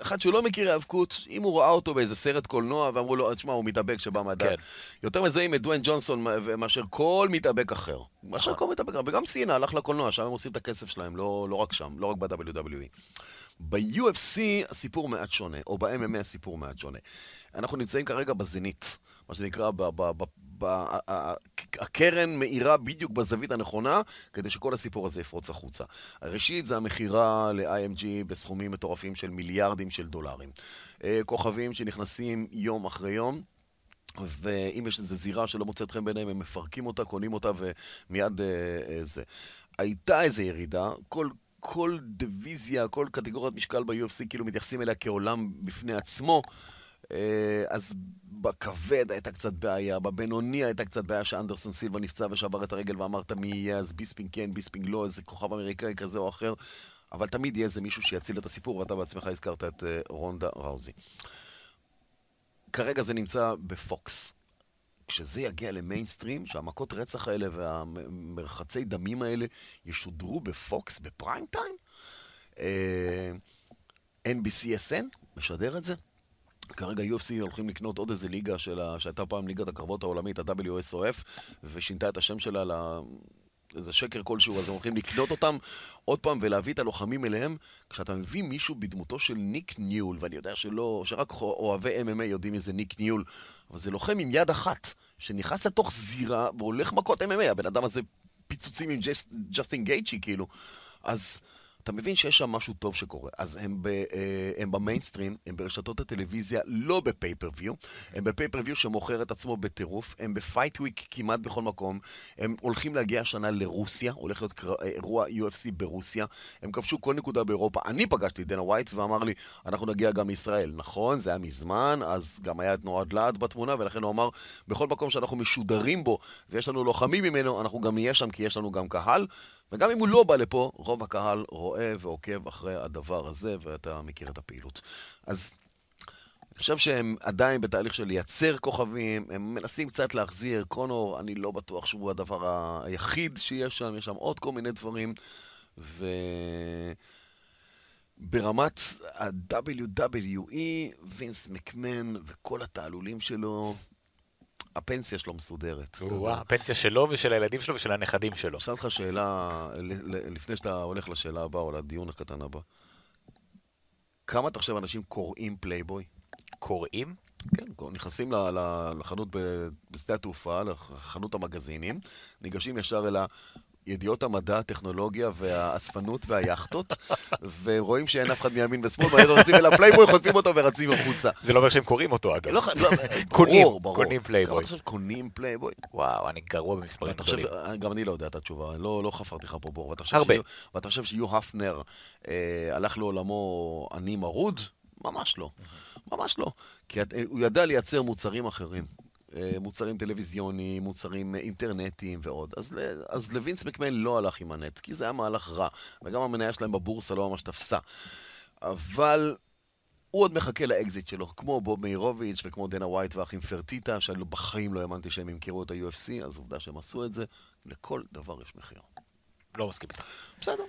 אחד שהוא לא מכיר אבקות, אם הוא ראה אותו באיזה סרט קולנוע, ואמרו לו, תשמע, הוא מתאבק שבא מהדע. יותר מזה עם דואן ג'ונסון, מאשר כל מתאבק אחר. מאשר כל מתאבק אחר. וגם סינה הלך לקולנוע, שם הם עושים את הכסף שלהם, לא רק שם, לא רק ב-WWE. ב-UFC הסיפור מעט שונה, או ב-MMA הסיפור מעט שונה. אנחנו נמצאים כרגע בזנית, מה שנקרא, הקרן מאירה בדיוק בזווית הנכונה, כדי שכל הסיפור הזה יפרוץ החוצה. הראשית זה המחירה ל-IMG בסכומים מטורפים של מיליארדים של דולרים. כוכבים שנכנסים יום אחרי יום, ואם יש איזו זירה שלא מוצאת חן ביניהם, הם מפרקים אותה, קונים אותה ומיד זה. הייתה איזו ירידה, כל דיוויזיה, כל קטגוריית משקל ב-UFC כאילו מתייחסים אליה כעולם בפני עצמו, אז בכבד הייתה קצת בעיה, בבינוני הייתה קצת בעיה שאנדרסון סילבה נפצע ושבר את הרגל ואמרת מי יהיה, אז ביספינג כן, ביספינג לא, איזה כוכב אמריקאי כזה או אחר, אבל תמיד יהיה איזה מישהו שיציל את הסיפור, ואתה בעצמך הזכרת את רונדה ראוזי. כרגע זה נמצא בפוקס. כשזה יגיע למיינסטרים, שהמכות רצח האלה והמרחצי דמים האלה ישודרו בפוקס, בפריים טיים, NBCSN משדר את זה. כרגע UFC הולכים לקנות עוד איזה ליגה שהייתה פעם ליגת הקרבות העולמית, ה-WSOF, ושינתה את השם שלה לאיזה שקר כלשהו, אז הם הולכים לקנות אותם עוד פעם ולהביא את הלוחמים אליהם. כשאתה מביא מישהו בדמותו של ניק ניול, ואני יודע שרק אוהבי MMA יודעים איזה ניק ניול, אבל זה לוחם עם יד אחת, שנכנס לתוך זירה והולך מכות MMA. הבן אדם הזה פיצוצים עם ג'סטין גייצ'י, כאילו. אז אתה מבין שיש שם משהו טוב שקורה. אז הם במיינסטרים, הם ברשתות הטלוויזיה, לא בפייפרוויו. הם בפייפרוויו שמוכר את עצמו בטירוף. הם בפייט וויק כמעט בכל מקום. הם הולכים להגיע השנה לרוסיה. הולך להיות אירוע UFC ברוסיה. הם כבשו כל נקודה באירופה. אני פגשתי את דנה ווייט ואמר לי, אנחנו נגיע גם לישראל. נכון, זה היה מזמן, אז גם היה את נועד לעד בתמונה, ולכן הוא אמר, בכל מקום שאנחנו משודרים בו, ויש לנו לוחמים ממנו, אנחנו גם נהיה שם, כי יש לנו גם קהל. וגם אם הוא לא בא לפה, רוב הקהל רואה ועוקב אחרי הדבר הזה, ואתה מכיר את הפעילות. אז אני חושב שהם עדיין בתהליך של לייצר כוכבים, הם מנסים קצת להחזיר. קונור, אני לא בטוח שהוא הדבר היחיד שיש שם, יש שם עוד כל מיני דברים, וברמת ה-WWE, וינס מקמן וכל התעלולים שלו, הפנסיה שלו מסודרת. הפנסיה שלו ושל הילדים שלו ושל הנכדים שלו. שאלת לך שאלה, לפני שאתה הולך לשאלה הבאה או לדיון הקטן הבא, כמה אתה חושב אנשים קוראים פלייבוי? קוראים? כן, נכנסים לחנות בשדה התעופה, לחנות המגזינים, ניגשים ישר אל ידיעות המדע, הטכנולוגיה והאספנות והיאכטות, ורואים שאין אף אחד מימין ושמאל, והם רוצים אל הפלייבוי, חוטפים אותו ורצים החוצה. זה לא אומר שהם קוראים אותו, אגב. קונים פלייבוי. אתה חושב שקונים פלייבוי? וואו, אני גרוע במספרים גדולים. גם אני לא יודע את התשובה, לא חפרתי לך פה בור. הרבה. ואתה חושב שיו הפנר הלך לעולמו אני מרוד? ממש לא. ממש לא. כי הוא ידע לייצר מוצרים אחרים. מוצרים טלוויזיוניים, מוצרים אינטרנטיים ועוד. אז לווינס מקמן לא הלך עם הנט, כי זה היה מהלך רע. וגם המניה שלהם בבורסה לא ממש תפסה. אבל הוא עוד מחכה לאקזיט שלו, כמו בוב מאירוביץ' וכמו דנה ווייט והאחים פרטיטה, שאני בחיים לא האמנתי שהם ימכרו את ה-UFC, אז עובדה שהם עשו את זה. לכל דבר יש מחיר. לא מסכים איתך. בסדר.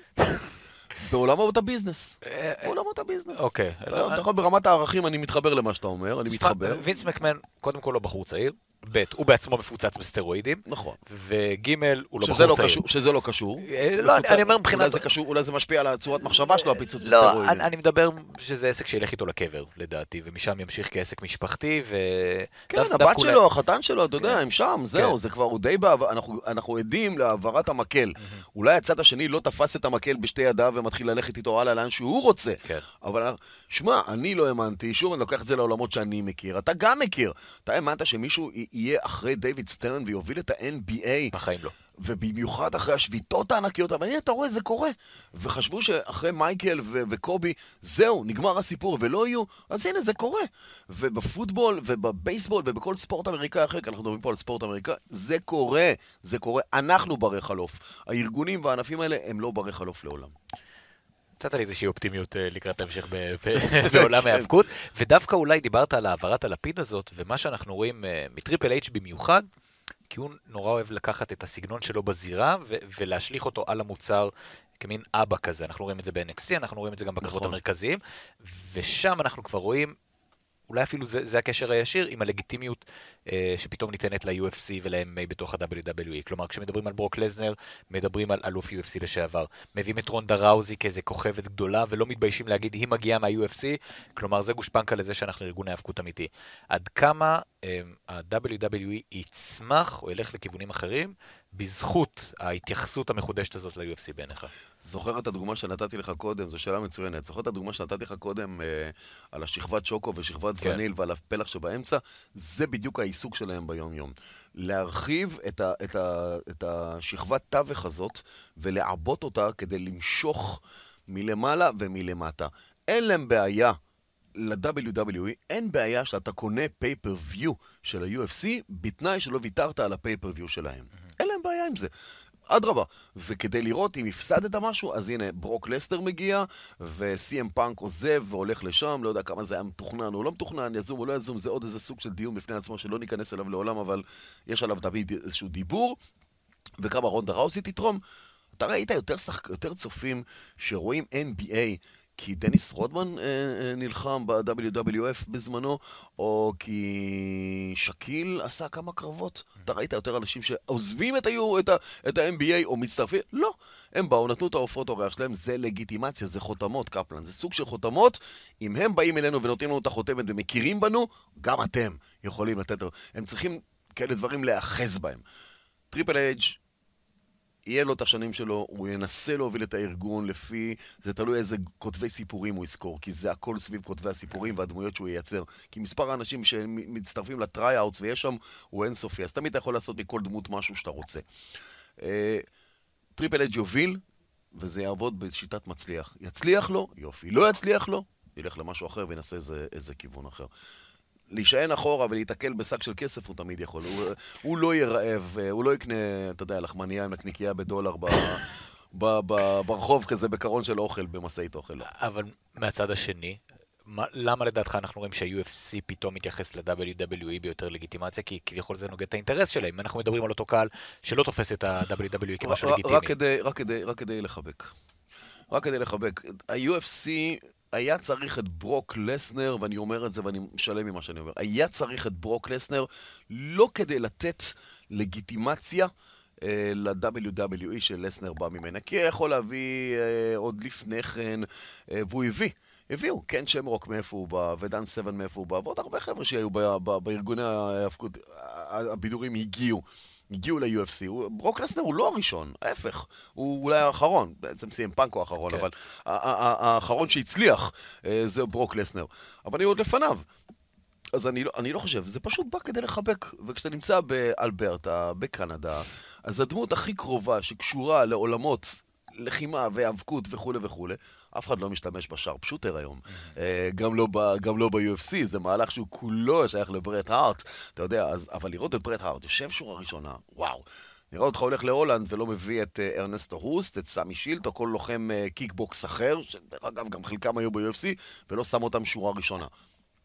בעולמות הביזנס. בעולמות הביזנס. אוקיי. אתה יכול ברמת הערכים, אני מתחבר למה שאתה אומר, אני מתחבר. וינס מקמן, קודם כל לא בחור צעיר, ב' הוא בעצמו מפוצץ בסטרואידים. נכון. וג' הוא לא בחור צעיר. שזה לא קשור. לא, אני אומר מבחינת... אולי זה משפיע על צורת מחשבה שלו, הפיצוץ בסטרואידים. לא, אני מדבר שזה עסק שילך איתו לקבר, לדעתי, ומשם ימשיך כעסק משפחתי, ו... כן, הבת שלו, החתן שלו, אתה יודע, הם שם, זהו, זה כבר, הוא די בעבר, אנחנו עדים להעברת המקל. אולי הצד השני לא תפס את המקל בשתי ידיו ומתחיל ללכת איתו הלאה לאן שהוא רוצה. אבל שמע, אני לא האמנתי, שוב, אני לוקח את זה לעולמות שאני מכיר. אתה גם מכיר. אתה האמנת שמישהו יהיה אחרי דיוויד סטרן ויוביל את ה-NBA. בחיים לא. ובמיוחד אחרי השביתות הענקיות, אבל הנה אתה רואה, זה קורה. וחשבו שאחרי מייקל וקובי, זהו, נגמר הסיפור, ולא יהיו, אז הנה זה קורה. ובפוטבול ובבייסבול ובכל ספורט אמריקאי אחר, כי אנחנו מדברים פה על ספורט אמריקאי, זה קורה, זה קורה. אנחנו ברי חלוף. הארגונים והענפים האלה הם לא ברי חלוף לעולם. קצת על איזושהי אופטימיות לקראת המשך בעולם ההאבקות, ודווקא אולי דיברת על העברת הלפיד הזאת, ומה שאנחנו רואים מטריפל אייץ' במיוחד, כי הוא נורא אוהב לקחת את הסגנון שלו בזירה, ולהשליך אותו על המוצר כמין אבא כזה. אנחנו רואים את זה ב-NXT, אנחנו רואים את זה גם בקרבות המרכזיים, ושם אנחנו כבר רואים, אולי אפילו זה הקשר הישיר, עם הלגיטימיות שפתאום ניתנת ל-UFC ול-MMA בתוך ה-WWE. כלומר, כשמדברים על ברוק לסנר, מדברים על אלוף UFC לשעבר. מביאים את רונדה ראוזי כאיזה כוכבת גדולה, ולא מתביישים להגיד, היא מגיעה מה-UFC, כלומר, זה גושפנקה לזה שאנחנו ארגון ההאבקות אמיתי. עד כמה ה-WWE יצמח, או ילך לכיוונים אחרים, בזכות ההתייחסות המחודשת הזאת ל-UFC בעיניך. זוכר את הדוגמה שנתתי לך קודם, זו שאלה מצוינת, זוכר את הדוגמה שנתתי לך קודם על השכבת שוקו ושכבת וניל ועל הפלח שבאמצע, זה בדיוק העיסוק שלהם ביום יום. להרחיב את השכבת תווך הזאת ולעבות אותה כדי למשוך מלמעלה ומלמטה. אין להם בעיה. ל-WWE אין בעיה שאתה קונה פייפריוויו של ה-UFC בתנאי שלא ויתרת על הפייפריוויו שלהם. אין להם בעיה עם זה. אדרבה. וכדי לראות אם הפסדת משהו, אז הנה, ברוק לסנר מגיע, ו-CM פאנק עוזב והולך לשם, לא יודע כמה זה היה מתוכנן או לא מתוכנן, יזום או לא יזום, זה עוד איזה סוג של דיון בפני עצמו שלא ניכנס אליו לעולם, אבל יש עליו תמיד איזשהו דיבור, וכמה רונדה ראוזי תתרום. אתה ראית יותר צופים שרואים NBA, כי דניס רודמן נלחם ב-WWF בזמנו, או כי שקיל עשה כמה קרבות. אתה ראית יותר אנשים שעוזבים את ה-NBA או מצטרפים? לא. הם באו, נתנו את ההופעות אורח שלהם, זה לגיטימציה, זה חותמות, קפלן. זה סוג של חותמות. אם הם באים אלינו ונותנים לנו את החותמת ומכירים בנו, גם אתם יכולים לתת לו. הם צריכים כאלה דברים לאחז בהם. טריפל אייג' יהיה לו את השנים שלו, הוא ינסה להוביל את הארגון לפי, זה תלוי איזה כותבי סיפורים הוא יזכור, כי זה הכל סביב כותבי הסיפורים והדמויות שהוא ייצר. כי מספר האנשים שמצטרפים לטרייאוטס ויש שם, הוא אינסופי. אז תמיד אתה יכול לעשות מכל דמות משהו שאתה רוצה. טריפל אייג' יוביל, וזה יעבוד בשיטת מצליח. יצליח לו, יופי. לא יצליח לו, ילך למשהו אחר וינסה איזה כיוון אחר. להישען אחורה ולהתעכל בשק של כסף הוא תמיד יכול. הוא לא ירעב, הוא לא יקנה, אתה יודע, לחמניה עם נקניקייה בדולר ברחוב כזה, בקרון של אוכל, במסעית אוכל. אבל מהצד השני, למה לדעתך אנחנו רואים שה-UFC פתאום מתייחס ל-WWE ביותר לגיטימציה? כי כביכול זה נוגד את האינטרס שלהם. אנחנו מדברים על אותו קהל שלא תופס את ה-WWE כמשהו לגיטימי. רק כדי לחבק. רק כדי לחבק. ה-UFC... היה צריך את ברוק לסנר, ואני אומר את זה ואני משלם ממה שאני אומר, היה צריך את ברוק לסנר לא כדי לתת לגיטימציה ל-WWE שלסנר בא ממנה, כי יכול להביא עוד לפני כן, והוא הביאו, כן שמרוק מאיפה הוא בא, ודן סבן מאיפה הוא בא, ועוד הרבה חבר'ה שהיו בארגוני ההאבקות, הבידורים הגיעו. הגיעו ל-UFC, ברוק לסנר הוא לא הראשון, ההפך, הוא אולי האחרון, בעצם סיים פאנקו האחרון, אבל האחרון שהצליח זה ברוק לסנר, אבל אני עוד לפניו. אז אני לא חושב, זה פשוט בא כדי לחבק, וכשאתה נמצא באלברטה, בקנדה, אז הדמות הכי קרובה שקשורה לעולמות לחימה והאבקות וכו' וכו', אף אחד לא משתמש בשארפ שוטר היום. גם לא ב-UFC, זה מהלך שהוא כולו שייך לברט הארט, אתה יודע, אבל לראות את ברט הארט, יושב שורה ראשונה, וואו. נראה אותך הולך להולנד ולא מביא את ארנסטו הוסט, את סמי שילט, או כל לוחם קיקבוקס אחר, שאגב גם חלקם היו ב-UFC, ולא שם אותם שורה ראשונה.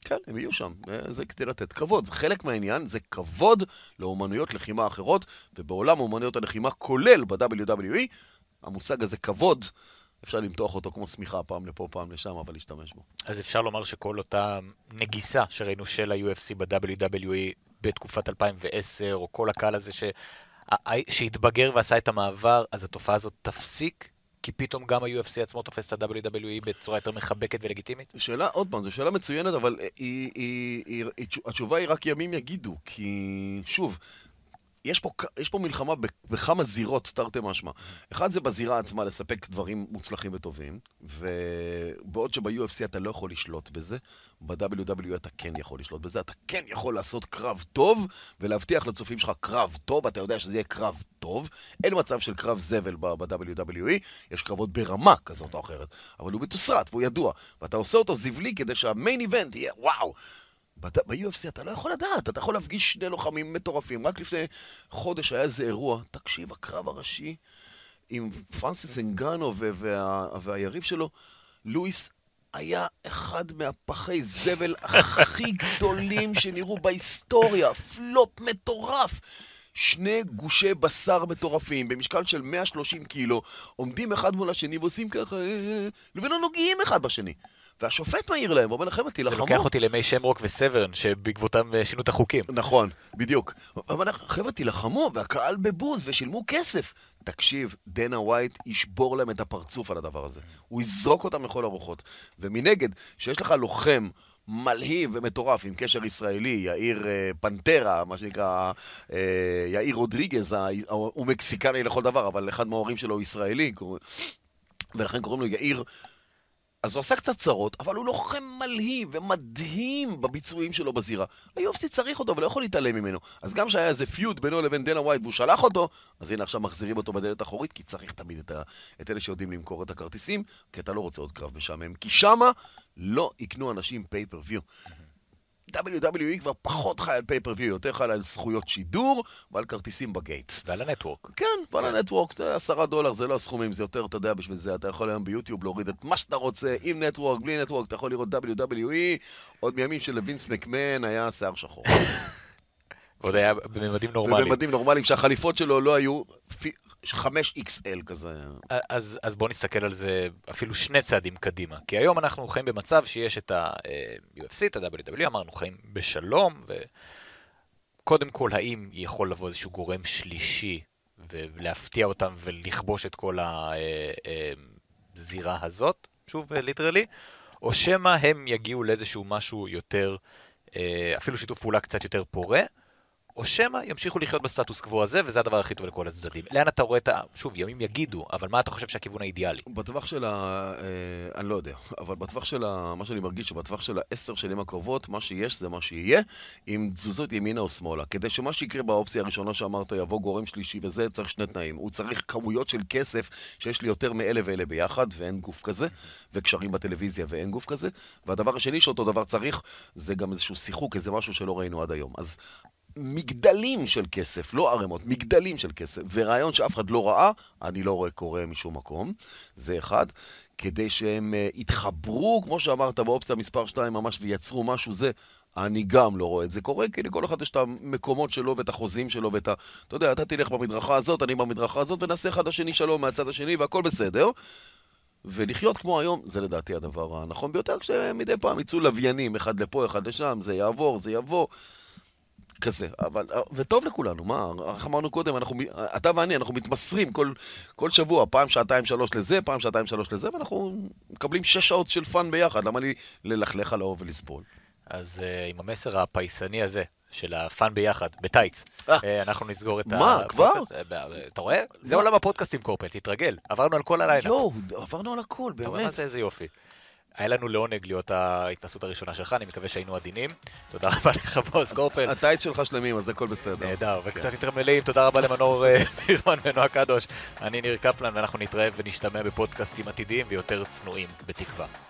כן, הם יהיו שם, זה כדי לתת כבוד. חלק מהעניין זה כבוד לאומנויות לחימה אחרות, ובעולם אומנויות הלחימה כולל ב-WWE, המושג הזה כבוד, אפשר למתוח אותו כמו סמיכה, פעם לפה, פעם לשם, אבל להשתמש בו. אז אפשר לומר שכל אותה נגיסה שראינו של ה-UFC ב-WWE בתקופת 2010, או כל הקהל הזה שהתבגר ועשה את המעבר, אז התופעה הזאת תפסיק? כי פתאום גם ה-UFC עצמו תופס את ה-WWE בצורה יותר מחבקת ולגיטימית? שאלה, עוד פעם, זו שאלה מצוינת, אבל התשובה היא רק ימים יגידו, כי שוב, יש פה מלחמה בכמה זירות תרתי משמע. אחד זה בזירה עצמה לספק דברים מוצלחים וטובים, ובעוד שב-UFC אתה לא יכול לשלוט בזה, ב-WWE אתה כן יכול לשלוט בזה, אתה כן יכול לעשות קרב טוב, ולהבטיח לצופים שלך קרב טוב, אתה יודע שזה יהיה קרב טוב, אין מצב של קרב זבל ב-WWE, יש קרבות ברמה כזאת או אחרת, אבל הוא מתוסרט והוא ידוע, ואתה עושה אותו זבלי כדי שהמיין איבנט יהיה וואו, ב-UFC אתה לא יכול לדעת, אתה יכול להפגיש שני לוחמים מטורפים. רק לפני חודש היה איזה אירוע, תקשיב, הקרב הראשי עם פרנסיס אנגאנו והיריב שלו, לואיס, היה אחד מהפחי זבל הכי גדולים שנראו בהיסטוריה, פלופ מטורף. שני גושי בשר מטורפים, במשקל של 130 קילו, עומדים אחד מול השני ועושים ככה, ולא נוגעים אחד בשני. והשופט מעיר להם, ואומר לכם, תילחמו. זה לוקח אותי למי שם רוק וסברן, שבעקבותם שינו את החוקים. נכון, בדיוק. אבל חבר'ה, תילחמו, והקהל בבוז, ושילמו כסף. תקשיב, דנה ווייט ישבור להם את הפרצוף על הדבר הזה. הוא יזרוק אותם לכל הרוחות. ומנגד, שיש לך לוחם מלהיב ומטורף עם קשר ישראלי, יאיר פנטרה, מה שנקרא, יאיר רודריגז, הוא מקסיקני לכל דבר, אבל אחד מההורים שלו הוא ישראלי, ולכן קוראים לו יאיר. אז הוא עושה קצת צרות, אבל הוא לוחם מלהיב ומדהים בביצועים שלו בזירה. ה-UFC צריך אותו ולא יכול להתעלם ממנו. אז גם שהיה איזה פיוד בינו לבין דנה ווייט והוא שלח אותו, אז הנה עכשיו מחזירים אותו בדלת האחורית, כי צריך תמיד את אלה שיודעים למכור את הכרטיסים, כי אתה לא רוצה עוד קרב משעמם, כי שמה לא יקנו אנשים פייפרוויו. WWE כבר פחות חי על פייפרוויו, יותר חי על זכויות שידור ועל כרטיסים בגייט. ועל הנטוורק. כן, ועל הנטוורק. $10 זה לא הסכומים, זה יותר, אתה יודע, בשביל זה. אתה יכול היום ביוטיוב להוריד את מה שאתה רוצה, עם נטוורק, בלי נטוורק, אתה יכול לראות WWE, עוד מימים של ווינס מקמן היה שיער שחור. ועוד היה בממדים נורמליים. בממדים נורמליים, שהחליפות שלו לא היו 5XL כזה. אז בואו נסתכל על זה אפילו שני צעדים קדימה. כי היום אנחנו חיים במצב שיש את ה-UFC, את ה-WW, אמרנו חיים בשלום, וקודם כל האם יכול לבוא איזשהו גורם שלישי, ולהפתיע אותם ולכבוש את כל הזירה הזאת, שוב ליטרלי, או שמה הם יגיעו לאיזשהו משהו יותר, אפילו שיתוף פעולה קצת יותר פורה, או שמה ימשיכו לחיות בסטטוס קבוע הזה, וזה הדבר הכי טוב לכל הצדדים. לאן אתה רואה את ה... שוב, ימים יגידו, אבל מה אתה חושב שהכיוון האידיאלי? בטווח של ה... אני לא יודע, אבל בטווח של ה... מה שאני מרגיש שבטווח של ה10 שנים הקרובות, מה שיש זה מה שיהיה, עם תזוזות ימינה או שמאלה. כדי שמה שיקרה באופציה הראשונה שאמרת, יבוא גורם שלישי, וזה צריך שני תנאים. הוא צריך כמויות של כסף שיש לי יותר מאלה ואלה ביחד, ואין גוף כזה, וקשרים בטלוויזיה ואין גוף כזה. והדבר השני שאותו דבר צריך, זה גם איזשהו שיחוק, איזה משהו שלא ראינו עד היום. אז מגדלים של כסף, לא ערמות, מגדלים של כסף, ורעיון שאף אחד לא ראה, אני לא רואה קורה משום מקום, זה אחד, כדי שהם יתחברו, כמו שאמרת באופציה מספר 2 ממש, וייצרו משהו זה, אני גם לא רואה את זה קורה, כי לכל אחד יש את המקומות שלו ואת החוזים שלו ואת ה... אתה יודע, אתה תלך במדרכה הזאת, אני במדרכה הזאת, ונעשה אחד השני שלום מהצד השני, והכל בסדר. ולחיות כמו היום, זה לדעתי הדבר הנכון ביותר, כשמדי פעם יצאו לוויינים, אחד לפה, אחד לשם, זה יעבור, זה יבוא. כזה, אבל, וטוב לכולנו, מה? אמרנו קודם, אתה ואני, אנחנו מתמסרים כל שבוע, פעם שעתיים שלוש לזה, פעם שעתיים שלוש לזה, ואנחנו מקבלים 6 שעות של פאן ביחד, למה לי ללכלך על האור ולסבול? אז עם המסר הפייסני הזה, של הפאן ביחד, בטייץ. אנחנו נסגור את מה, כבר? אתה רואה? זה עולם הפודקאסטים קורפל, תתרגל. עברנו על כל הלילה. יואו, עברנו על הכל, באמת. אתה רואה, זה איזה יופי. היה לנו לעונג להיות ההתנסות הראשונה שלך, אני מקווה שהיינו עדינים. תודה רבה לך, בועז קורפל. הטייץ שלך שלמים, אז הכל בסדר. נהדר, וקצת יותר מלאים. תודה רבה למנור בירמן ונועה קדוש. אני ניר קפלן, ואנחנו נתראה ונשתמע בפודקאסטים עתידיים ויותר צנועים, בתקווה.